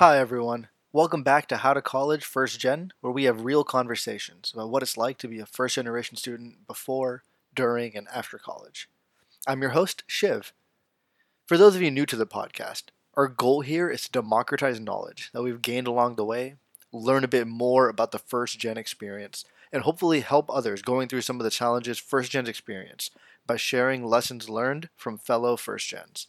Hi everyone, welcome back to How to College First Gen, where we have real conversations about what it's like to be a first generation student before, during, and after college. I'm your host, Shiv. For those of you new to the podcast, our goal here is to democratize knowledge that we've gained along the way, learn a bit more about the first gen experience, and hopefully help others going through some of the challenges first gens experience by sharing lessons learned from fellow first gens.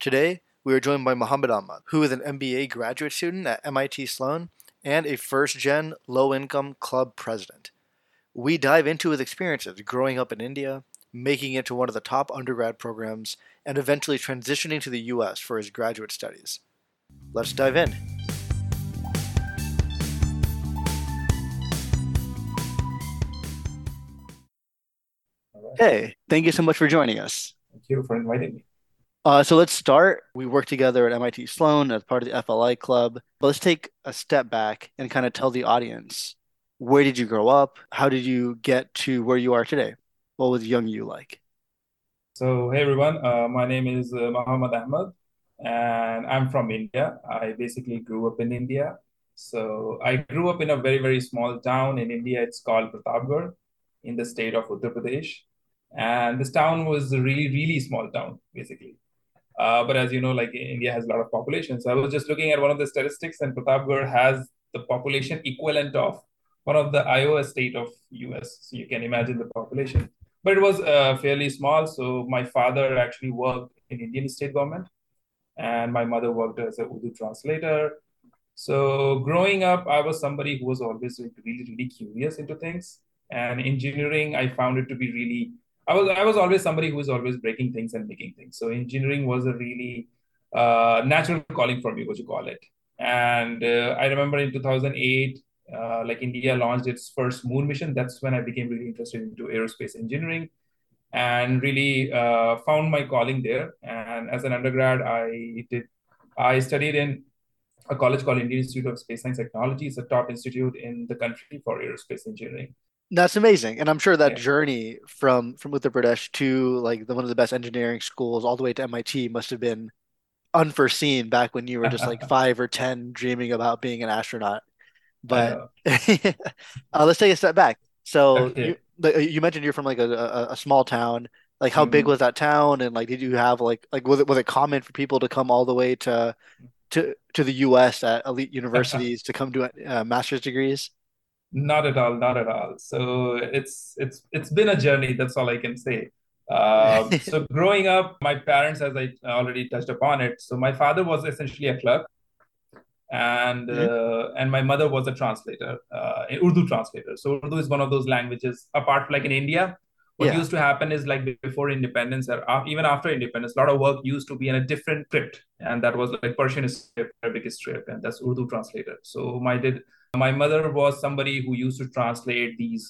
Today, we are joined by Mohammed Ahmad, who is an MBA graduate student at MIT Sloan and a first-gen low-income club president. We dive into his experiences growing up in India, making it to one of the top undergrad programs, and eventually transitioning to the U.S. for his graduate studies. Let's dive in. Hey, thank you so much for joining us. Thank you for inviting me. So let's start. We work together at MIT Sloan as part of the FLI club. But let's take a step back and kind of tell the audience, where did you grow up? How did you get to where you are today? What was young you like? So, hey everyone, my name is Mohammed Ahmad and I'm from India. I basically grew up in India. So I grew up in a very, very small town in India. It's called Pratapgarh in the state of Uttar Pradesh. And this town was a really, really small town, basically. But as you know, like India has a lot of population. So I was just looking at one of the statistics and Pratapgarh has the population equivalent of one of the Iowa state of US. So you can imagine the population. But it was fairly small. So my father actually worked in Indian state government and my mother worked as a Urdu translator. So growing up, I was somebody who was always really, really curious into things. And engineering, I found it to be really I was always somebody who was always breaking things and making things. So engineering was a really natural calling for me, what you call it. And I remember in 2008, like India launched its first moon mission. That's when I became really interested into aerospace engineering and really found my calling there. And as an undergrad, I studied in a college called Indian Institute of Space Science Technology. It's a top institute in the country for aerospace engineering. That's amazing. And I'm sure that journey from Uttar Pradesh to like one of the best engineering schools all the way to MIT must have been unforeseen back when you were just like 5 or 10 dreaming about being an astronaut. But let's take a step back. So you mentioned you're from like a small town. Like how big was that town? And like, did you have like was it common for people to come all the way to the US at elite universities to come do master's degrees? Not at all, not at all. So it's been a journey. That's all I can say. So growing up, my parents, as I already touched upon it, so my father was essentially a clerk, and my mother was a translator, an Urdu translator. So Urdu is one of those languages. Apart, like in India, what used to happen is like before independence or even after independence, a lot of work used to be in a different script, and that was like Persian script, Arabic script, and that's Urdu translator. So My mother was somebody who used to translate these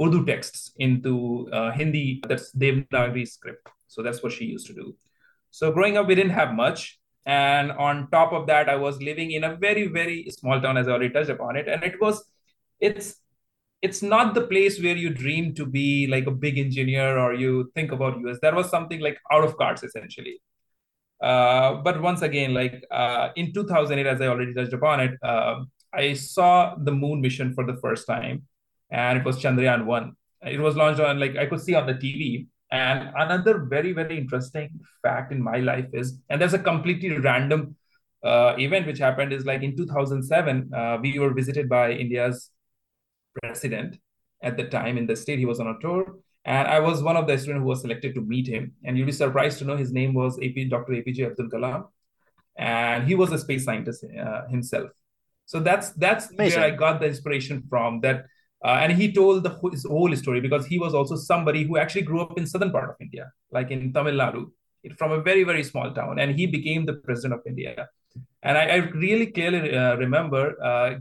Urdu texts into Hindi, that's Devanagari script. So that's what she used to do. So growing up, we didn't have much. And on top of that, I was living in a very, very small town, as I already touched upon it. And it's not the place where you dream to be like a big engineer or you think about US. That was something like out of cards, essentially. But once again, like in 2008, as I already touched upon it, I saw the moon mission for the first time, and it was Chandrayaan 1. It was launched on, like, I could see on the TV. And another very, very interesting fact in my life is, and there's a completely random event which happened is like in 2007, we were visited by India's president at the time in the state. He was on a tour. And I was one of the students who was selected to meet him. And you'll be surprised to know his name was Dr. APJ Abdul Kalam. And he was a space scientist himself. So that's where I got the inspiration from that. And he told his whole story because he was also somebody who actually grew up in southern part of India, like in Tamil Nadu, from a very, very small town. And he became the president of India. And I really clearly remember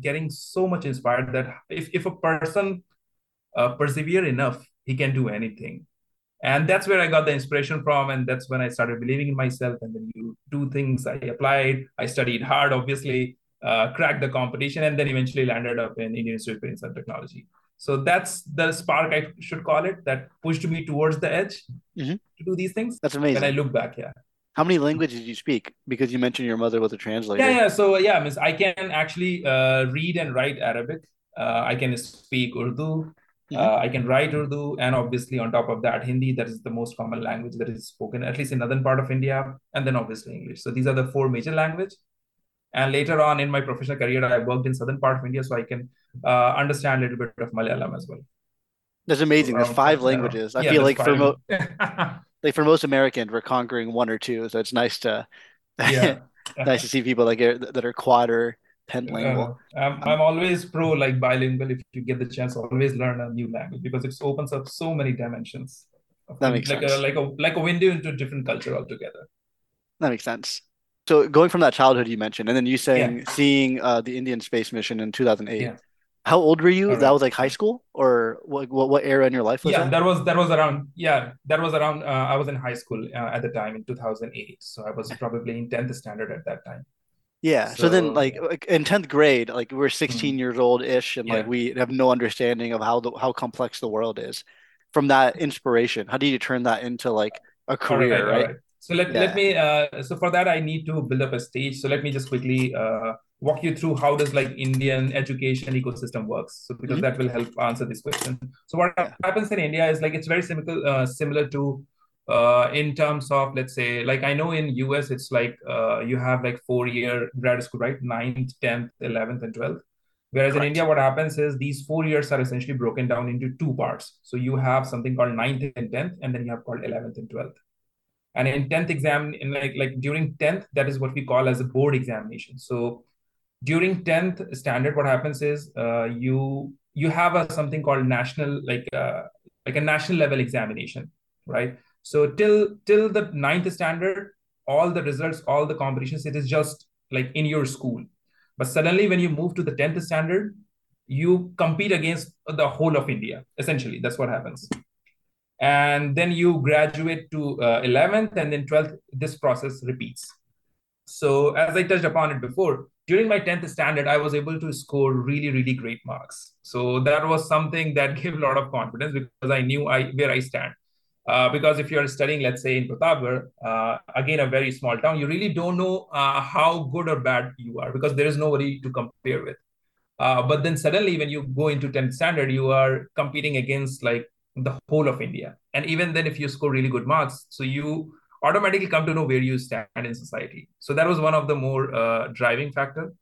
getting so much inspired that if a person persevere enough, he can do anything. And that's where I got the inspiration from. And that's when I started believing in myself. And then you do things. I applied. I studied hard, obviously. Cracked the competition and then eventually landed up in Indian Institute of Space Technology. So that's the spark, I should call it, that pushed me towards the edge to do these things. That's amazing. When I look back, How many languages do you speak? Because you mentioned your mother was a translator. Yeah. So yeah, Miss, I can actually read and write Arabic. I can speak Urdu. Mm-hmm. I can write Urdu, and obviously on top of that, Hindi, that is the most common language that is spoken, at least in northern part of India, and then obviously English. So these are the four major languages. And later on in my professional career, I worked in southern part of India, so I can understand a little bit of Malayalam as well. That's amazing. There's five languages. I feel like for most Americans, we're conquering one or two. So it's nice to nice to see people like that are quad or pentlingual. I'm always pro like bilingual. If you get the chance, always learn a new language because it opens up so many dimensions. That makes sense. Like a window into a different culture altogether. That makes sense. So going from that childhood you mentioned, and then you saying seeing the Indian space mission in 2008. Yeah. How old were you? Right. That was like high school, or what era in your life was that? That was around. I was in high school at the time in 2008, so I was probably in 10th standard at that time. Yeah. So then, like in 10th grade, like we're 16 years old ish, and like we have no understanding of how complex the world is. From that inspiration, how do you turn that into like a career, right? So let me. So for that, I need to build up a stage. So let me just quickly walk you through how does like Indian education ecosystem works. So because that will help answer this question. So what happens in India is like it's very similar to in terms of, let's say, like I know in US it's like you have like 4-year grad school, right? 9th, 10th, 11th and 12th. Whereas in India, what happens is these 4 years are essentially broken down into two parts. So you have something called 9th and 10th, and then you have called 11th and 12th. And in 10th exam, in like during 10th, that is what we call as a board examination. So during 10th standard, what happens is you have something called national, like a national level examination, right? So till the 9th standard, all the results, all the competitions, it is just like in your school. But suddenly when you move to the 10th standard, you compete against the whole of India. Essentially, that's what happens. And then you graduate to 11th and then 12th, this process repeats. So as I touched upon it before, during my 10th standard, I was able to score really, really great marks. So that was something that gave a lot of confidence because I knew where I stand. Because if you're studying, let's say in Pratapgarh, again, a very small town, you really don't know how good or bad you are because there is nobody to compare with. But then suddenly when you go into 10th standard, you are competing against like the whole of India. And even then, if you score really good marks, so you automatically come to know where you stand in society. So that was one of the more driving factor.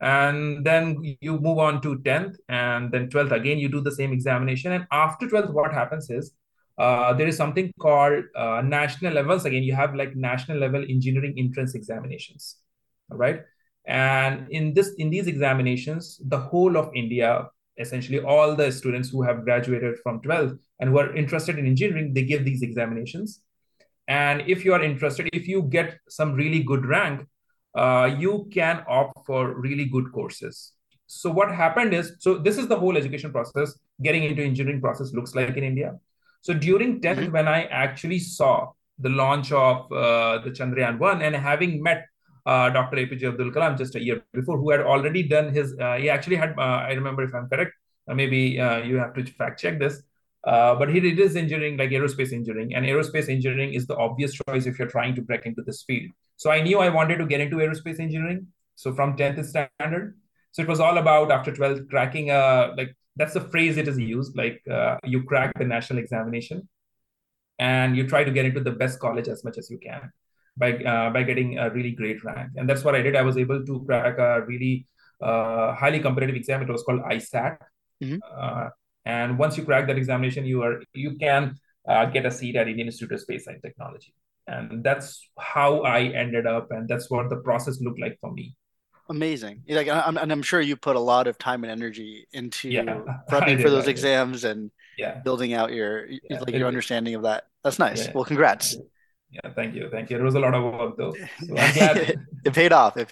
And then you move on to 10th and then 12th. Again, you do the same examination. And after 12th, what happens is there is something called national levels. Again, you have like national level engineering entrance examinations. All right. And in these examinations, the whole of India, essentially all the students who have graduated from 12th and who are interested in engineering, they give these examinations. And if you are interested, if you get some really good rank, you can opt for really good courses. So what happened is, so this is the whole education process, getting into engineering process looks like in India. So during 10th, when I actually saw the launch of the Chandrayaan-1 and having met Dr. APJ Abdul Kalam just a year before, who had already done his, he actually had, I remember if I'm correct, maybe you have to fact check this, but he did his engineering, like aerospace engineering, and aerospace engineering is the obvious choice if you're trying to break into this field. So I knew I wanted to get into aerospace engineering. So from 10th standard, so it was all about after 12th cracking, like that's the phrase it is used, like you crack the national examination and you try to get into the best college as much as you can by getting a really great rank. And that's what I did. I was able to crack a really highly competitive exam. It was called ISAT. Mm-hmm. And once you crack that examination, you can get a seat at Indian Institute of Space Science Technology. And that's how I ended up. And that's what the process looked like for me. Amazing. Like, I'm sure you put a lot of time and energy into prepping for those exams and building out your understanding of that. That's nice. Yeah. Well, congrats. Yeah, thank you. It was a lot of work though. So I'm glad it paid off. Yeah,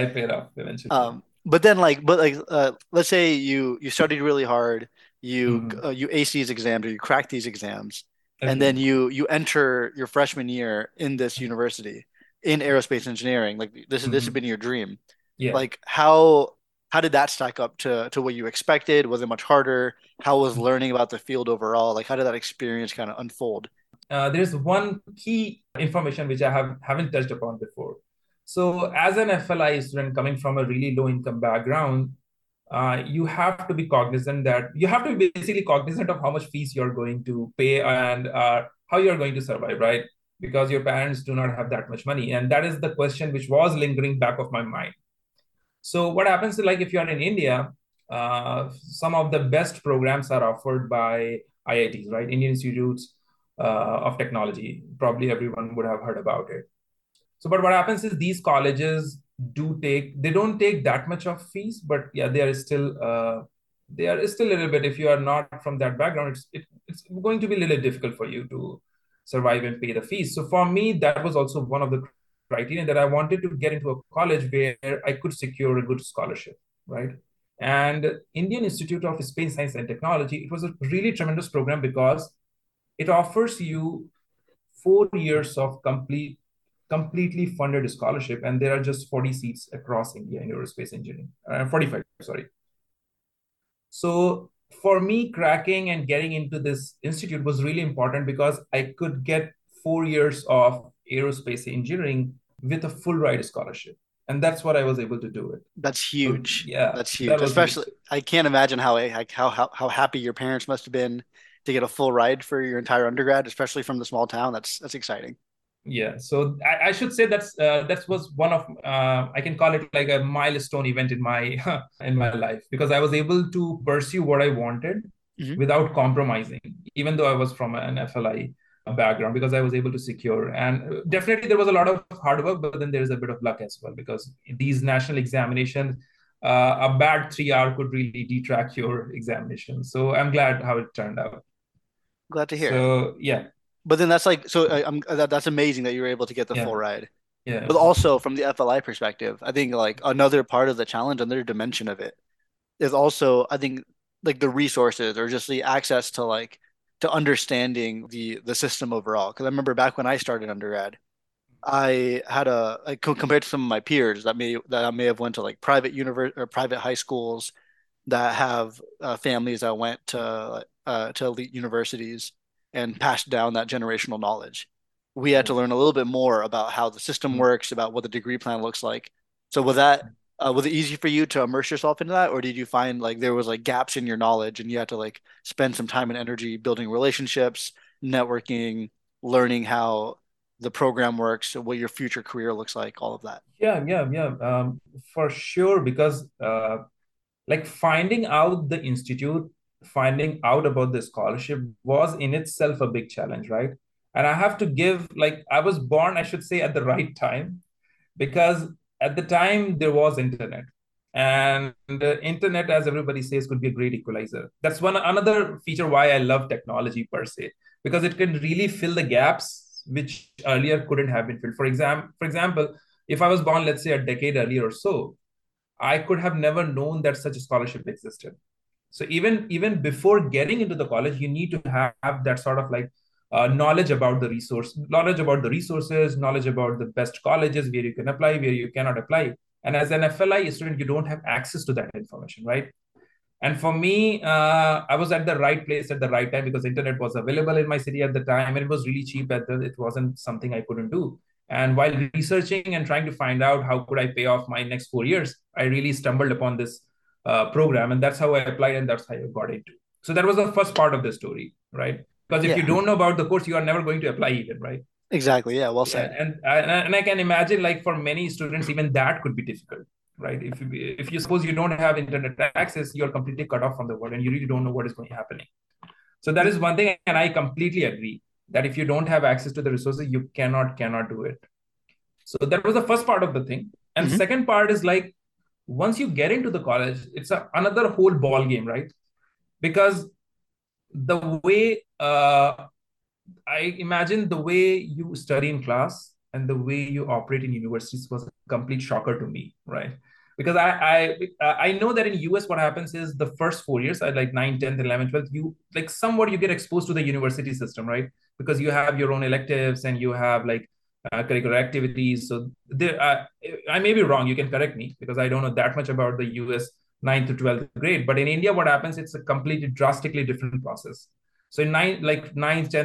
it paid off eventually. But let's say you studied really hard, you ace these exams or you crack these exams, and then you enter your freshman year in this university in aerospace engineering. Like this has been your dream. Yeah. Like how did that stack up to what you expected? Was it much harder? How was learning about the field overall? Like how did that experience kind of unfold? there is one key information which I haven't touched upon before. So as an FLI student coming from a really low income background, you have to be cognizant that you have to be basically cognizant of how much fees you're going to pay and how you're going to survive, right? Because your parents do not have that much money. And that is the question which was lingering back of my mind. So what happens is, like, if you're in India, some of the best programs are offered by IITs, right? Indian Institutes of Technology. Probably everyone would have heard about it. So, but what happens is these colleges don't take that much of fees, but yeah, they are still a little bit, if you are not from that background, it's going to be a little difficult for you to survive and pay the fees. So for me, that was also one of the criteria that I wanted to get into a college where I could secure a good scholarship, right? And Indian Institute of Space Science and Technology, it was a really tremendous program because it offers you 4 years of completely funded scholarship, and there are just 40 seats across India in aerospace engineering, 45, sorry. So for me, cracking and getting into this institute was really important because I could get 4 years of aerospace engineering with a full ride scholarship. And that's what I was able to do it. That's huge. So, yeah, that's huge. Especially, I can't imagine how happy your parents must have been to get a full ride for your entire undergrad, especially from the small town. That's exciting. Yeah, so I should say that was one of I can call it like a milestone event in my life, because I was able to pursue what I wanted without compromising, even though I was from an FLI background, because I was able to secure. And definitely there was a lot of hard work, but then there is a bit of luck as well, because these national examinations, a bad 3R could really detract your examination. So I'm glad how it turned out. Glad to hear. So yeah. But then that's like, so that's amazing that you were able to get the full ride. Yeah. But also from the FLI perspective, I think like another part of the challenge, another dimension of it is also, I think, like the resources or just the access to like, to understanding the system overall. Because I remember back when I started undergrad, I had compared to some of my peers that may have went to like private university or private high schools that have families that went to elite universities and passed down that generational knowledge. We had to learn a little bit more about how the system works, about what the degree plan looks like. So was it easy for you to immerse yourself into that? Or did you find like there was like gaps in your knowledge and you had to like spend some time and energy building relationships, networking, learning how the program works, what your future career looks like, all of that? Yeah. For sure. Because like finding out the institute, finding out about the scholarship was in itself a big challenge, right? And I have to give, like, I was born, I should say, at the right time, because at the time there was internet, and the internet, as everybody says, could be a great equalizer. That's one another feature why I love technology per se, because it can really fill the gaps which earlier couldn't have been filled. For example, if I was born, let's say, a decade earlier or so, I could have never known that such a scholarship existed. So even before getting into the college, you need to have that sort of like knowledge about the resource, knowledge about the resources, knowledge about the best colleges, where you can apply, where you cannot apply. And as an FLI student, you don't have access to that information, right? And for me, I was at the right place at the right time because internet was available in my city at the time, and it was really cheap. It wasn't something I couldn't do. And while researching and trying to find out how could I pay off my next 4 years, I really stumbled upon this program, and that's how I applied, and that's how I got into. So that was the first part of the story, right? Because if you don't know about the course, you are never going to apply even, right? Exactly. Yeah. Well said. And I can imagine, like, for many students, even that could be difficult, right? If you suppose you don't have internet access, you are completely cut off from the world, and you really don't know what is going to happen. So that is one thing, and I completely agree that if you don't have access to the resources, you cannot do it. So that was the first part of the thing, and second part is like, once you get into the college, it's another whole ball game, right? Because the way I imagine the way you study in class and the way you operate in universities was a complete shocker to me, right? Because I know that in US, what happens is the first 4 years, at like 9, 10, 11, 12, you like somewhat you get exposed to the university system, right? Because you have your own electives and you have like curricular activities. So there, I may be wrong. You can correct me because I don't know that much about the US 9th to 12th grade. But in India, what happens? It's a completely drastically different process. So in ninth, 10th,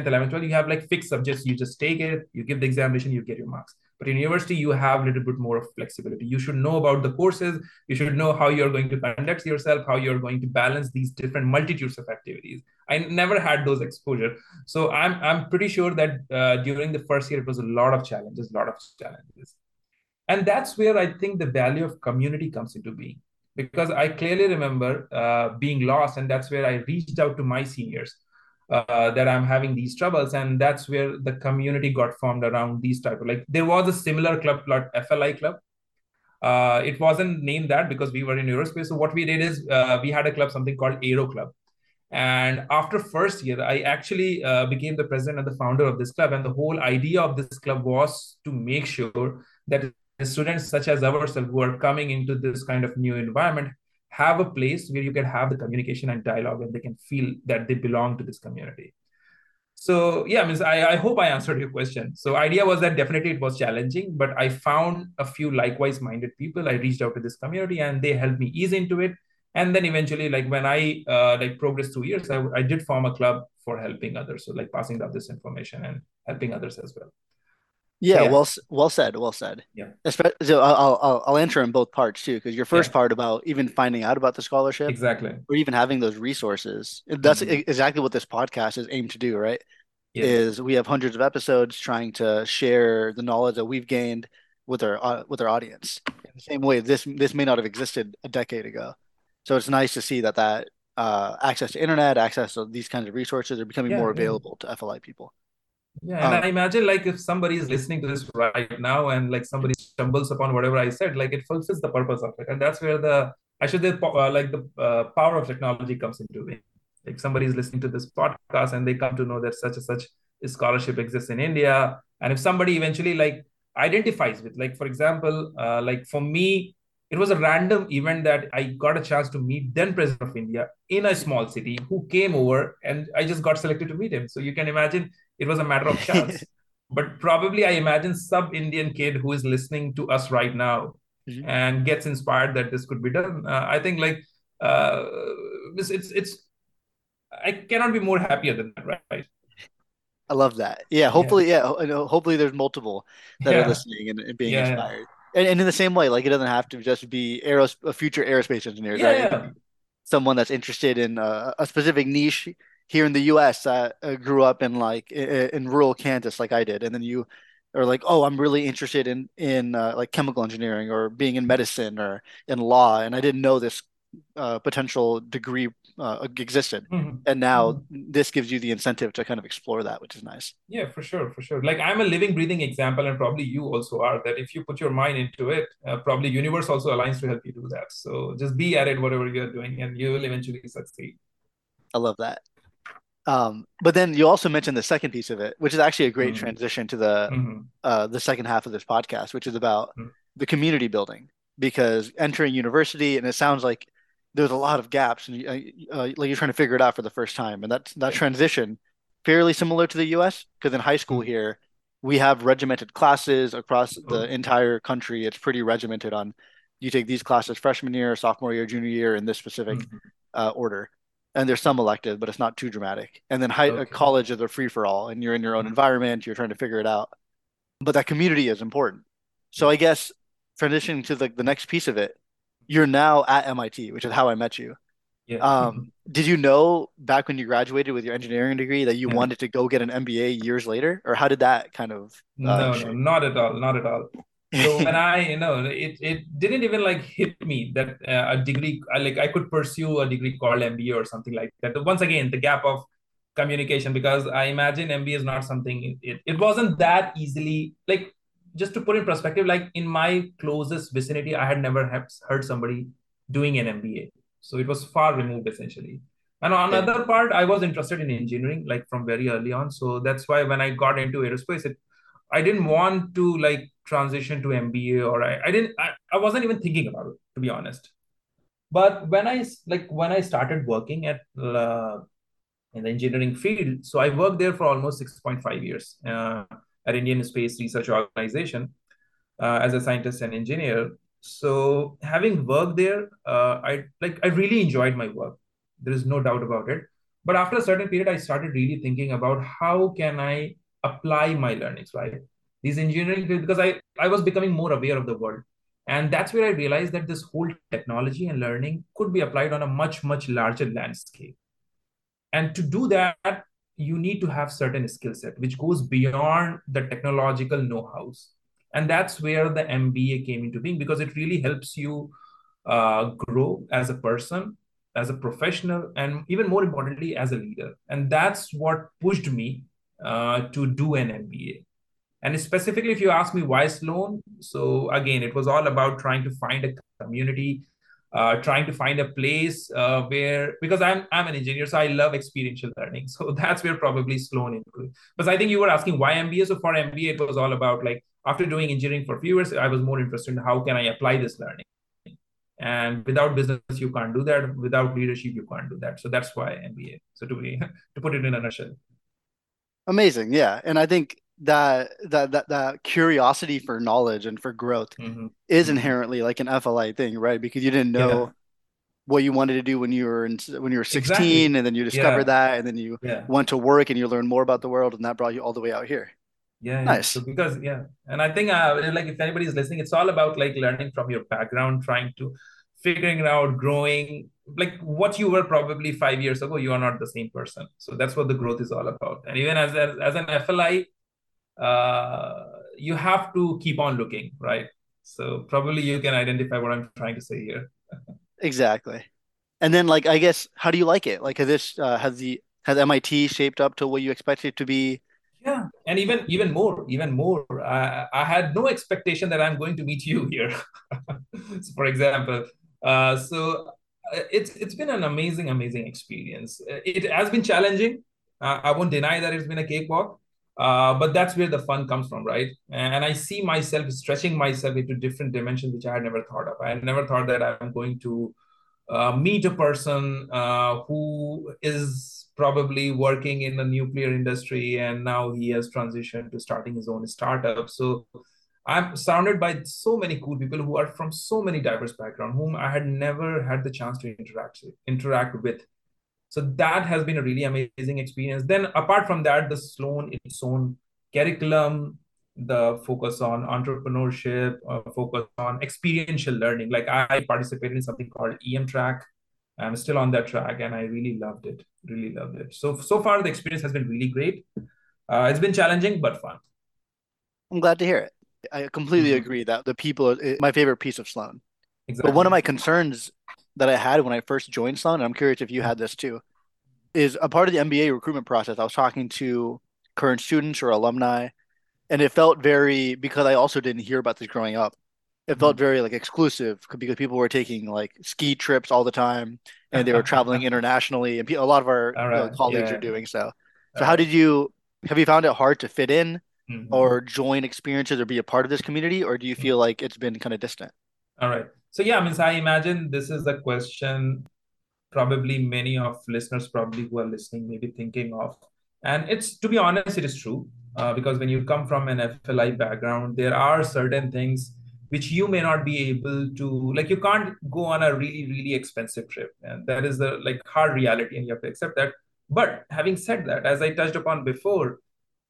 11th, 12th, you have like fixed subjects. You just take it, you give the examination, you get your marks. But in university, you have a little bit more of flexibility. You should know about the courses. You should know how you're going to conduct yourself, how you're going to balance these different multitudes of activities. I never had those exposure. So I'm pretty sure that during the first year, it was a lot of challenges, And that's where I think the value of community comes into being, because I clearly remember being lost. And that's where I reached out to my seniors. That I'm having these troubles. And that's where the community got formed around these type of, like, there was a similar club, FLI club. It wasn't named that because we were in aerospace. So what we did is we had a club, something called Aero Club. And after first year, I actually became the president and the founder of this club. And the whole idea of this club was to make sure that students such as ourselves who are coming into this kind of new environment have a place where you can have the communication and dialogue and they can feel that they belong to this community. So yeah, I hope I answered your question. So idea was that definitely it was challenging, but I found a few likewise minded people. I reached out to this community and they helped me ease into it. And then eventually, like when I progressed through years, I did form a club for helping others. So like passing out this information and helping others as well. Yeah, so, yeah. Well said. Yeah. So I'll answer in both parts too, because your first part about even finding out about the scholarship, or even having those resources. That's exactly what this podcast is aimed to do, right? Yeah. Is we have hundreds of episodes trying to share the knowledge that we've gained with our audience. In the same way, this may not have existed a decade ago, so it's nice to see that access to internet, access to these kinds of resources are becoming more available to FLI people. Yeah, and I imagine like if somebody is listening to this right now and like somebody stumbles upon whatever I said, like it fulfills the purpose of it. And that's where the power of technology comes into it. Like somebody is listening to this podcast and they come to know that such and such scholarship exists in India. And if somebody eventually like identifies with, like, for example, like for me, it was a random event that I got a chance to meet then President of India in a small city who came over and I just got selected to meet him. So you can imagine it was a matter of chance, but probably I imagine some Indian kid who is listening to us right now and gets inspired that this could be done. I think like it's I cannot be more happier than that, right? I love that. Yeah, hopefully there's multiple that are listening and being inspired. Yeah. And in the same way, like it doesn't have to just be a future aerospace engineer, right? Yeah. Someone that's interested in a specific niche here in the U.S. that grew up in like in rural Kansas, like I did, and then you are like, oh, I'm really interested in like chemical engineering or being in medicine or in law, and I didn't know this potential degree existed, and now this gives you the incentive to kind of explore that, which is nice. Yeah, for sure. Like I'm a living, breathing example, and probably you also are. That if you put your mind into it, probably universe also aligns to help you do that. So just be at it, whatever you are doing, and you will eventually succeed. I love that. But then you also mentioned the second piece of it, which is actually a great transition to the second half of this podcast, which is about the community building. Because entering university, and it sounds like there's a lot of gaps, and like you're trying to figure it out for the first time. And that transition fairly similar to the U.S. because in high school here, we have regimented classes across the entire country. It's pretty regimented on you take these classes freshman year, sophomore year, junior year in this specific order. And there's some elective, but it's not too dramatic. And then college is a free-for-all, and you're in your own environment. You're trying to figure it out. But that community is important. So I guess transitioning to the next piece of it, you're now at MIT, which is how I met you. Yeah. Did you know back when you graduated with your engineering degree that you wanted to go get an MBA years later, or how did that kind of? No, not at all. So when it didn't even like hit me that a degree, like I could pursue a degree called MBA or something like that. But once again, the gap of communication, because I imagine MBA is not something, it wasn't that easily, like, just to put in perspective, like in my closest vicinity, I had never heard somebody doing an MBA. So it was far removed essentially. And on another part, I was interested in engineering, like from very early on. So that's why when I got into aerospace, I didn't want to like transition to MBA or I wasn't even thinking about it, to be honest. But when I started working at in the engineering field, so I worked there for almost 6.5 years. At Indian Space Research Organization as a scientist and engineer. So having worked there, I really enjoyed my work. There is no doubt about it. But after a certain period, I started really thinking about how can I apply my learnings, right? These engineering, because I was becoming more aware of the world. And that's where I realized that this whole technology and learning could be applied on a much, much larger landscape. And to do that, you need to have certain skill set, which goes beyond the technological know-hows. And that's where the MBA came into being, because it really helps you grow as a person, as a professional, and even more importantly, as a leader. And that's what pushed me to do an MBA. And specifically, if you ask me why Sloan, so again, it was all about trying to find a community, trying to find a place where, because I'm an engineer, so I love experiential learning. So that's where probably Sloan included. Because I think you were asking why MBA. So for MBA, it was all about like, after doing engineering for a few years, I was more interested in how can I apply this learning? And without business, you can't do that. Without leadership, you can't do that. So that's why MBA. So to put it in a nutshell. Amazing. Yeah. And I think that curiosity for knowledge and for growth is inherently like an FLI thing, right? Because you didn't know what you wanted to do when you were 16, and then you discovered that, and then you went to work and you learned more about the world, and that brought you all the way out here. Yeah, nice. So because and I think like if anybody is listening, it's all about like learning from your background, trying to figuring it out, growing. Like what you were probably 5 years ago, you are not the same person. So that's what the growth is all about. And even as an FLI, you have to keep on looking, right? So probably you can identify what I'm trying to say here. Exactly. And then, like, I guess, how do you like it? Like, has MIT shaped up to what you expected it to be? Yeah, and even more. I had no expectation that I'm going to meet you here. So for example, so it's been an amazing experience. It has been challenging. I won't deny that it's been a cakewalk, but that's where the fun comes from, right? And I see myself stretching myself into different dimensions which I had never thought of. I had never thought that I'm going to meet a person who is probably working in the nuclear industry, and now he has transitioned to starting his own startup. So I'm surrounded by so many cool people who are from so many diverse backgrounds, whom I had never had the chance to interact with. So that has been a really amazing experience. Then apart from that, the Sloan, its own curriculum, the focus on entrepreneurship, focus on experiential learning. Like I participated in something called EM Track. I'm still on that track, and I really loved it. So far, the experience has been really great. It's been challenging, but fun. I'm glad to hear it. I completely agree that the people are my favorite piece of Sloan. Exactly. But one of my concerns that I had when I first joined Sloan, and I'm curious if you had this too, is a part of the MBA recruitment process. I was talking to current students or alumni, and it felt very, because I also didn't hear about this growing up, it felt very like exclusive, because people were taking like ski trips all the time, and they were traveling internationally, and a lot of our colleagues are doing so. So how did you, have you found it hard to fit in or join experiences or be a part of this community? Or do you feel like it's been kind of distant? All right. So yeah, I mean, I imagine this is a question probably many of listeners probably who are listening may be thinking of. And it's, to be honest, it is true. Because when you come from an FLI background, there are certain things which you may not be able to, like you can't go on a really, really expensive trip. And that is the like hard reality, and you have to accept that. But having said that, as I touched upon before,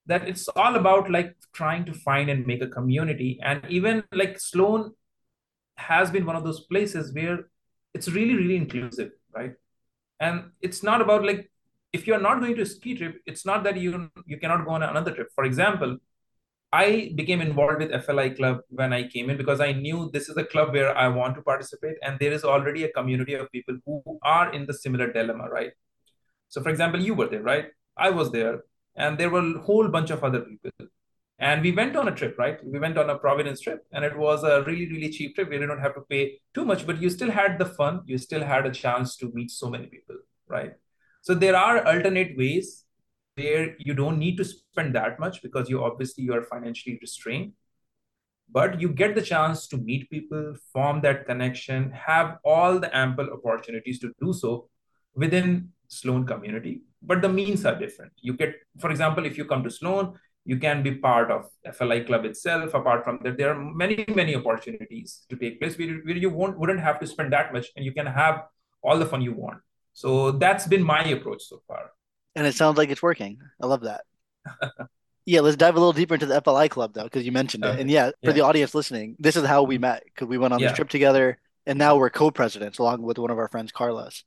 that it's all about like trying to find and make a community. And even like Sloan has been one of those places where it's really, really inclusive, right? And it's not about like, if you're not going to a ski trip, it's not that you cannot go on another trip. For example, I became involved with FLI Club when I came in, because I knew this is a club where I want to participate, and there is already a community of people who are in the similar dilemma, right? So for example, you were there, right? I was there, and there were a whole bunch of other people. And we went on a trip, right? We went on a Providence trip, and it was a really, really cheap trip. We did not have to pay too much, but you still had the fun. You still had a chance to meet so many people, right? So there are alternate ways where you don't need to spend that much, because you are financially restrained, but you get the chance to meet people, form that connection, have all the ample opportunities to do so within Sloan community. But the means are different. You get, for example, if you come to Sloan, you can be part of FLI Club itself. Apart from that, there are many, many opportunities to take place where you wouldn't have to spend that much, and you can have all the fun you want. So that's been my approach so far. And it sounds like it's working. I love that. Yeah, let's dive a little deeper into the FLI Club, though, because you mentioned it. And for the audience listening, this is how we met, because we went on this trip together, and now we're co-presidents along with one of our friends, Carlos.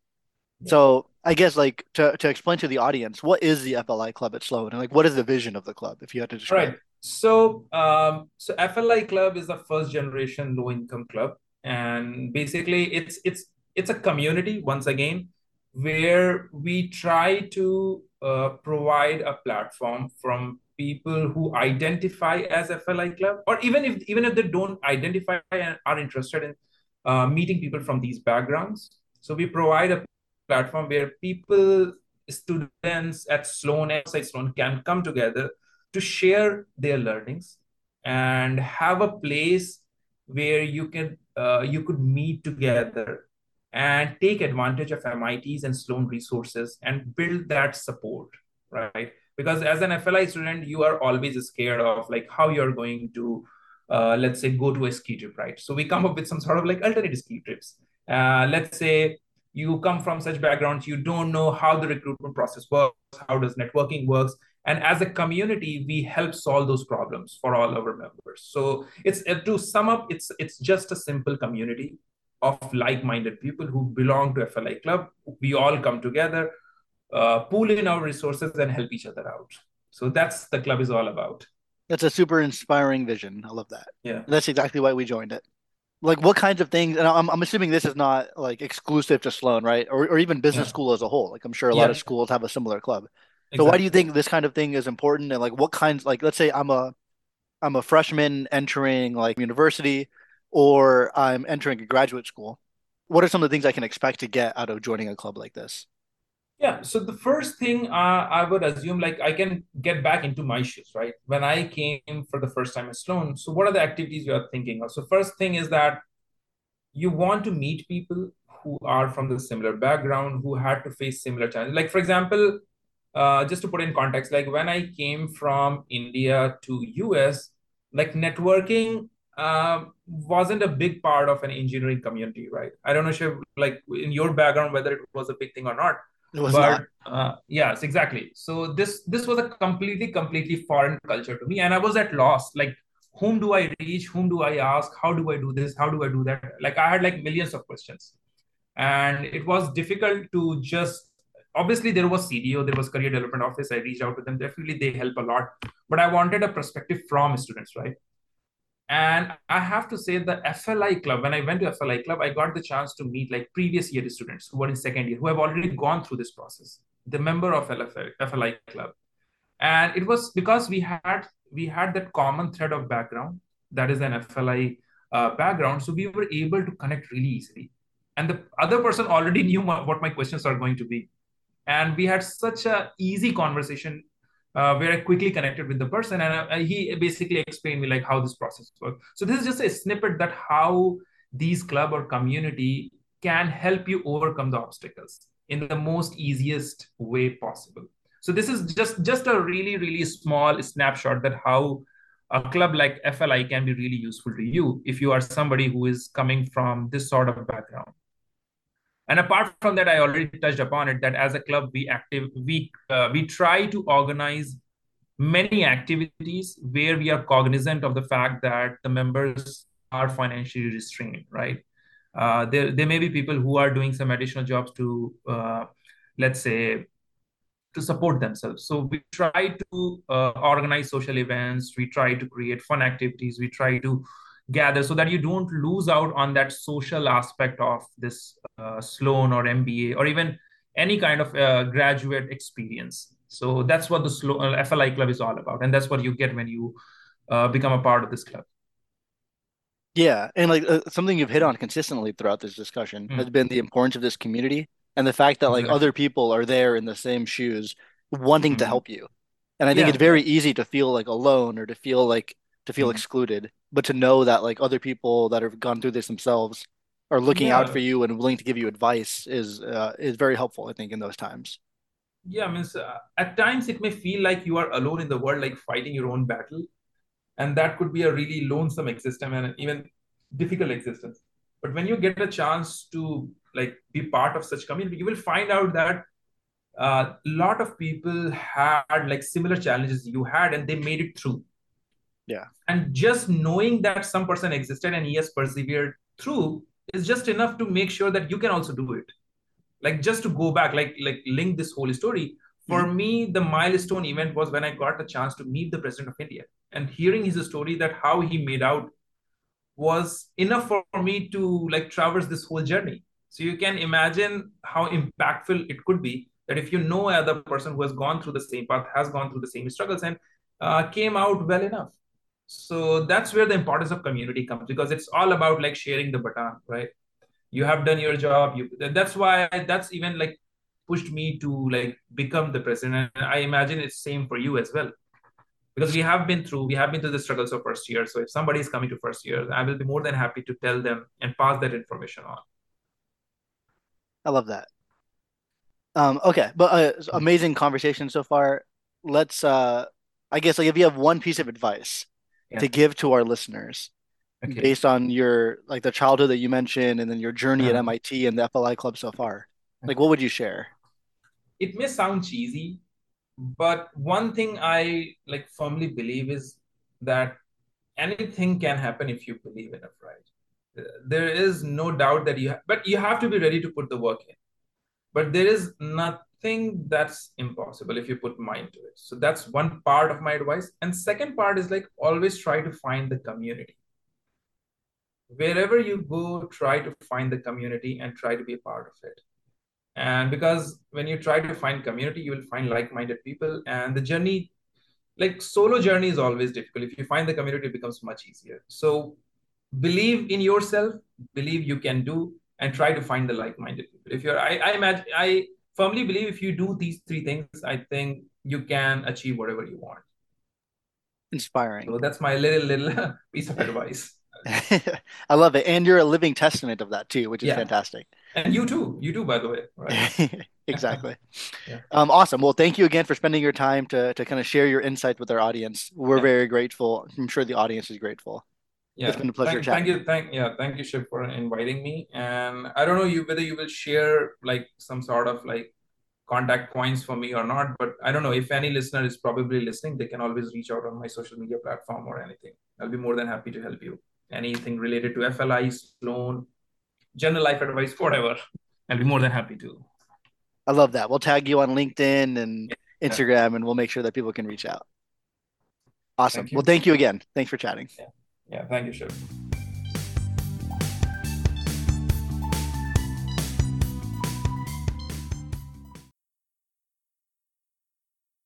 Yeah. So I guess, like, to explain to the audience, what is the FLI Club at Sloan? And, like, what is the vision of the club, if you had to describe it? So FLI Club is the First Generation Low Income Club. And basically, it's a community, once again, where we try to provide a platform from people who identify as FLI Club, or even if they don't identify and are interested in meeting people from these backgrounds. So we provide a platform where people, students at Sloan and outside Sloan, can come together to share their learnings and have a place where you could meet together and take advantage of MIT's and Sloan resources and build that support, right? Because as an FLI student, you are always scared of like how you're going to, let's say, go to a ski trip, right? So we come up with some sort of like alternative ski trips. Let's say you come from such backgrounds, you don't know how the recruitment process works, how does networking works. And as a community, we help solve those problems for all our members. So it's to sum up, it's just a simple community of like-minded people who belong to FLI Club. We all come together, pool in our resources and help each other out. So that's the club is all about. That's a super inspiring vision. I love that. Yeah. And that's exactly why we joined it. Like what kinds of things, and I'm assuming this is not like exclusive to Sloan, right? Or even business school as a whole. Like I'm sure a lot of schools have a similar club. So exactly. Why do you think this kind of thing is important? And like what kinds, like let's say I'm a freshman entering like university, or I'm entering a graduate school, what are some of the things I can expect to get out of joining a club like this? Yeah, so the first thing I would assume, like I can get back into my shoes, right? When I came for the first time at Sloan, so what are the activities you are thinking of? So first thing is that you want to meet people who are from the similar background, who had to face similar challenges. Like for example, just to put in context, like when I came from India to US, like networking, wasn't a big part of an engineering community, right? I don't know, Shiv, like in your background, whether it was a big thing or not. It was not. Yes, exactly. So this was a completely foreign culture to me. And I was at loss, like, whom do I reach? Whom do I ask? How do I do this? How do I do that? Like I had like millions of questions. And it was difficult to just, obviously there was CDO, there was career development office. I reached out to them. Definitely they help a lot, but I wanted a perspective from students, right? And I have to say the FLI Club, when I went to FLI Club, I got the chance to meet like previous year students who were in second year, who have already gone through this process, the member of FLI Club. And it was because we had that common thread of background, that is an FLI background. So we were able to connect really easily. And the other person already knew what my questions are going to be. And we had such an easy conversation where I quickly connected with the person, and he basically explained me like how this process works. So this is just a snippet that how these club or community can help you overcome the obstacles in the most easiest way possible. So this is just a really, really small snapshot that how a club like FLI can be really useful to you if you are somebody who is coming from this sort of background. And apart from that, I already touched upon it, that as a club, we try to organize many activities where we are cognizant of the fact that the members are financially restrained, right? There may be people who are doing some additional jobs to, let's say, to support themselves. So we try to organize social events. We try to create fun activities. We try to gather so that you don't lose out on that social aspect of this Sloan or MBA or even any kind of graduate experience. So that's what the FLI Club is all about. And that's what you get when you become a part of this club. Yeah. And like something you've hit on consistently throughout this discussion has been the importance of this community and the fact that like other people are there in the same shoes wanting to help you. And I think it's very easy to feel like alone or to feel excluded, but to know that like other people that have gone through this themselves are looking out for you and willing to give you advice is very helpful, I think, in those times. Yeah, I mean, at times it may feel like you are alone in the world, like fighting your own battle. And that could be a really lonesome existence and an even difficult existence. But when you get a chance to like be part of such community, you will find out that a lot of people had like similar challenges you had, and they made it through. Yeah. And just knowing that some person existed and he has persevered through is just enough to make sure that you can also do it. Like just to go back, like link this whole story. For me, the milestone event was when I got a chance to meet the president of India, and hearing his story that how he made out was enough for me to like traverse this whole journey. So you can imagine how impactful it could be that if you know another person who has gone through the same path, has gone through the same struggles and came out well enough. So that's where the importance of community comes, because it's all about like sharing the baton, right? You have done your job. That's why that's even like pushed me to like become the president. And I imagine it's same for you as well, because we have been through the struggles of first year. So if somebody is coming to first year, I will be more than happy to tell them and pass that information on. I love that. Okay, but amazing conversation so far. Let's, I guess, like if you have one piece of advice to give to our listeners, based on your like the childhood that you mentioned, and then your journey at MIT and the FLI Club so far, like what would you share? It may sound cheesy, but one thing I like firmly believe is that anything can happen if you believe enough, right? There is no doubt that but you have to be ready to put the work in. But there is nothing that's impossible if you put mind to it. So that's one part of my advice. And second part is like always try to find the community. Wherever you go, try to find the community and try to be a part of it. And because when you try to find community, you will find like-minded people. And the journey, like solo journey is always difficult. If you find the community, it becomes much easier. So believe in yourself, believe you can do, and try to find the like-minded people. If you're, I firmly believe if you do these three things, I think you can achieve whatever you want. Inspiring. So that's my little piece of advice. I love it. And you're a living testament of that too, which is fantastic. And you too, by the way. Right? Exactly. Awesome. Well, thank you again for spending your time to kind of share your insights with our audience. We're very grateful. I'm sure the audience is grateful. Yeah. It's been a pleasure chatting. Thank you, Shiv, for inviting me. And I don't know whether you will share like some sort of like contact points for me or not, but I don't know if any listener is probably listening, they can always reach out on my social media platform or anything. I'll be more than happy to help you. Anything related to FLI, Sloan, general life advice, whatever. I'll be more than happy to. I love that. We'll tag you on LinkedIn and Instagram, and we'll make sure that people can reach out. Awesome. Well, thank you again. Thanks for chatting. Thank you, Shiv.